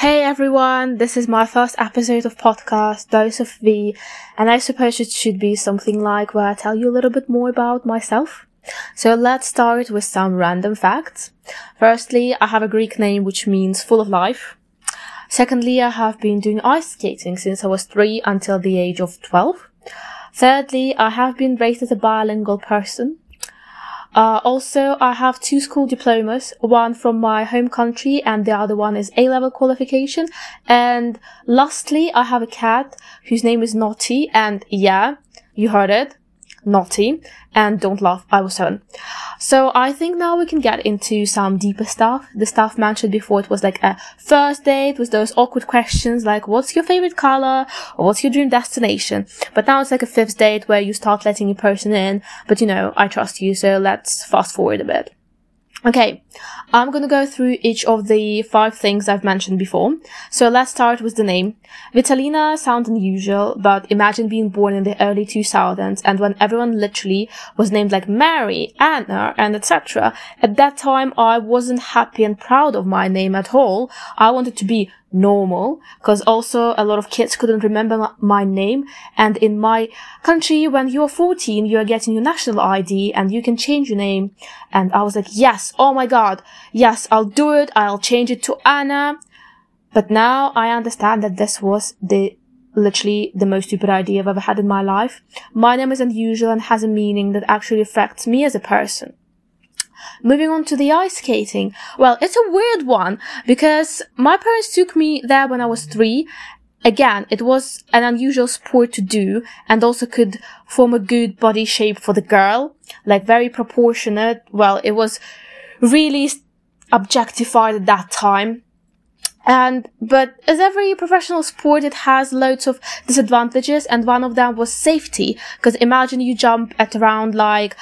Hey everyone, this is my first episode of podcast Dose of V, and I suppose it should be something like where I tell you a little bit more about myself. So let's start with some random facts. Firstly, I have a Greek name which means full of life. Secondly, I have been doing ice skating since I was 3 until the age of 12. Thirdly, I have been raised as a bilingual person. Also, I have 2 school diplomas, one from my home country and the other one is A-level qualification. And lastly, I have a cat whose name is Naughty, and yeah, you heard it, Naughty, and don't laugh, I was 7. So I think now we can get into some deeper stuff. The stuff mentioned before, it was like a first date with those awkward questions like what's your favorite color or what's your dream destination. But now it's like a 5th date where you start letting your person in. But you know, I trust you, so let's fast forward a bit. Okay, I'm gonna go through each of the 5 things I've mentioned before. So let's start with the name. Vitalina sounds unusual, but imagine being born in the early 2000s and when everyone literally was named like Mary, Anna, and etc. At that time, I wasn't happy and proud of my name at all. I wanted to be normal, because also a lot of kids couldn't remember my name, and in my country when you're 14 you're getting your national ID and you can change your name. And I was like, yes, oh my god, yes, I'll do it, I'll change it to Anna. But now I understand that this was literally the most stupid idea I've ever had in my life. My name is unusual and has a meaning that actually affects me as a person. Moving on to the ice skating. Well, it's a weird one because my parents took me there when I was 3. Again, it was an unusual sport to do and also could form a good body shape for the girl. Like very proportionate. Well, it was really objectified at that time. But as every professional sport, it has loads of disadvantages, and one of them was safety. Because imagine you jump at around like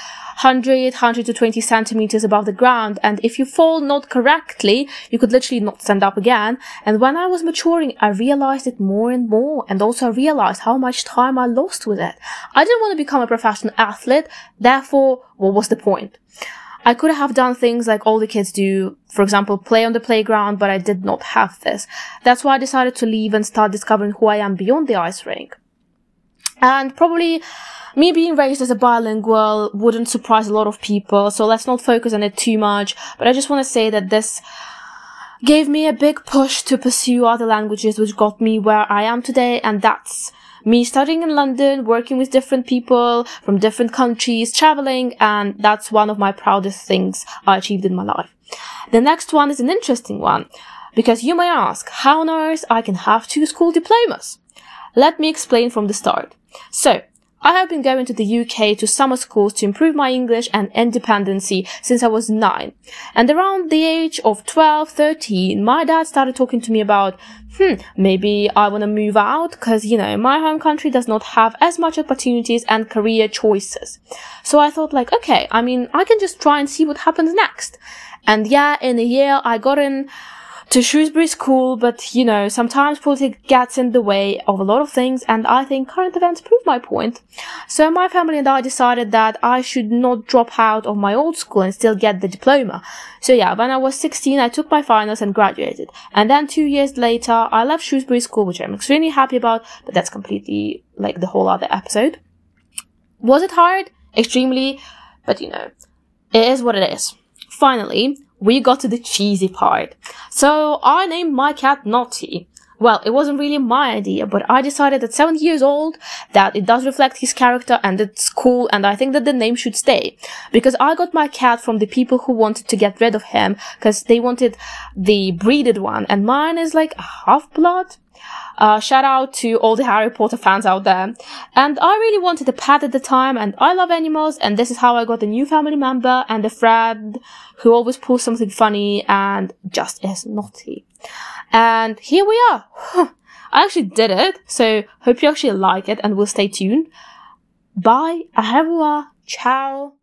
100 to 20 centimeters above the ground, and if you fall not correctly, you could literally not stand up again. And when I was maturing, I realized it more and more, and also I realized how much time I lost with it. I didn't want to become a professional athlete, therefore, what was the point? I could have done things like all the kids do, for example, play on the playground, but I did not have this. That's why I decided to leave and start discovering who I am beyond the ice rink. And probably me being raised as a bilingual wouldn't surprise a lot of people, so let's not focus on it too much. But I just want to say that this gave me a big push to pursue other languages, which got me where I am today, and that's me studying in London, working with different people from different countries, traveling, and that's one of my proudest things I achieved in my life. The next one is an interesting one, because you may ask, how on earth I can have 2 school diplomas? Let me explain from the start. So, I have been going to the UK to summer schools to improve my English and independency since I was 9. And around the age of 12, 13, my dad started talking to me about, maybe I want to move out because, you know, my home country does not have as much opportunities and career choices. So I thought like, okay, I mean, I can just try and see what happens next. And yeah, in a year I got in to Shrewsbury School, but you know, sometimes politics gets in the way of a lot of things, and I think current events prove my point. So my family and I decided that I should not drop out of my old school and still get the diploma. So yeah, when I was 16, I took my finals and graduated. And then 2 years later, I left Shrewsbury School, which I'm extremely happy about, but that's completely like the whole other episode. Was it hard? Extremely, but you know, it is what it is. Finally, we got to the cheesy part. So I named my cat Naughty. Well, it wasn't really my idea, but I decided at 7 years old that it does reflect his character and it's cool, and I think that the name should stay. Because I got my cat from the people who wanted to get rid of him, because they wanted the breeded one, and mine is like half-blood. Shout out to all the Harry Potter fans out there. And I really wanted a pet at the time, and I love animals, and this is how I got a new family member and a friend who always pulls something funny and just is naughty. And here we are. I actually did it, so hope you actually like it and will stay tuned. Bye, ahevua, ciao.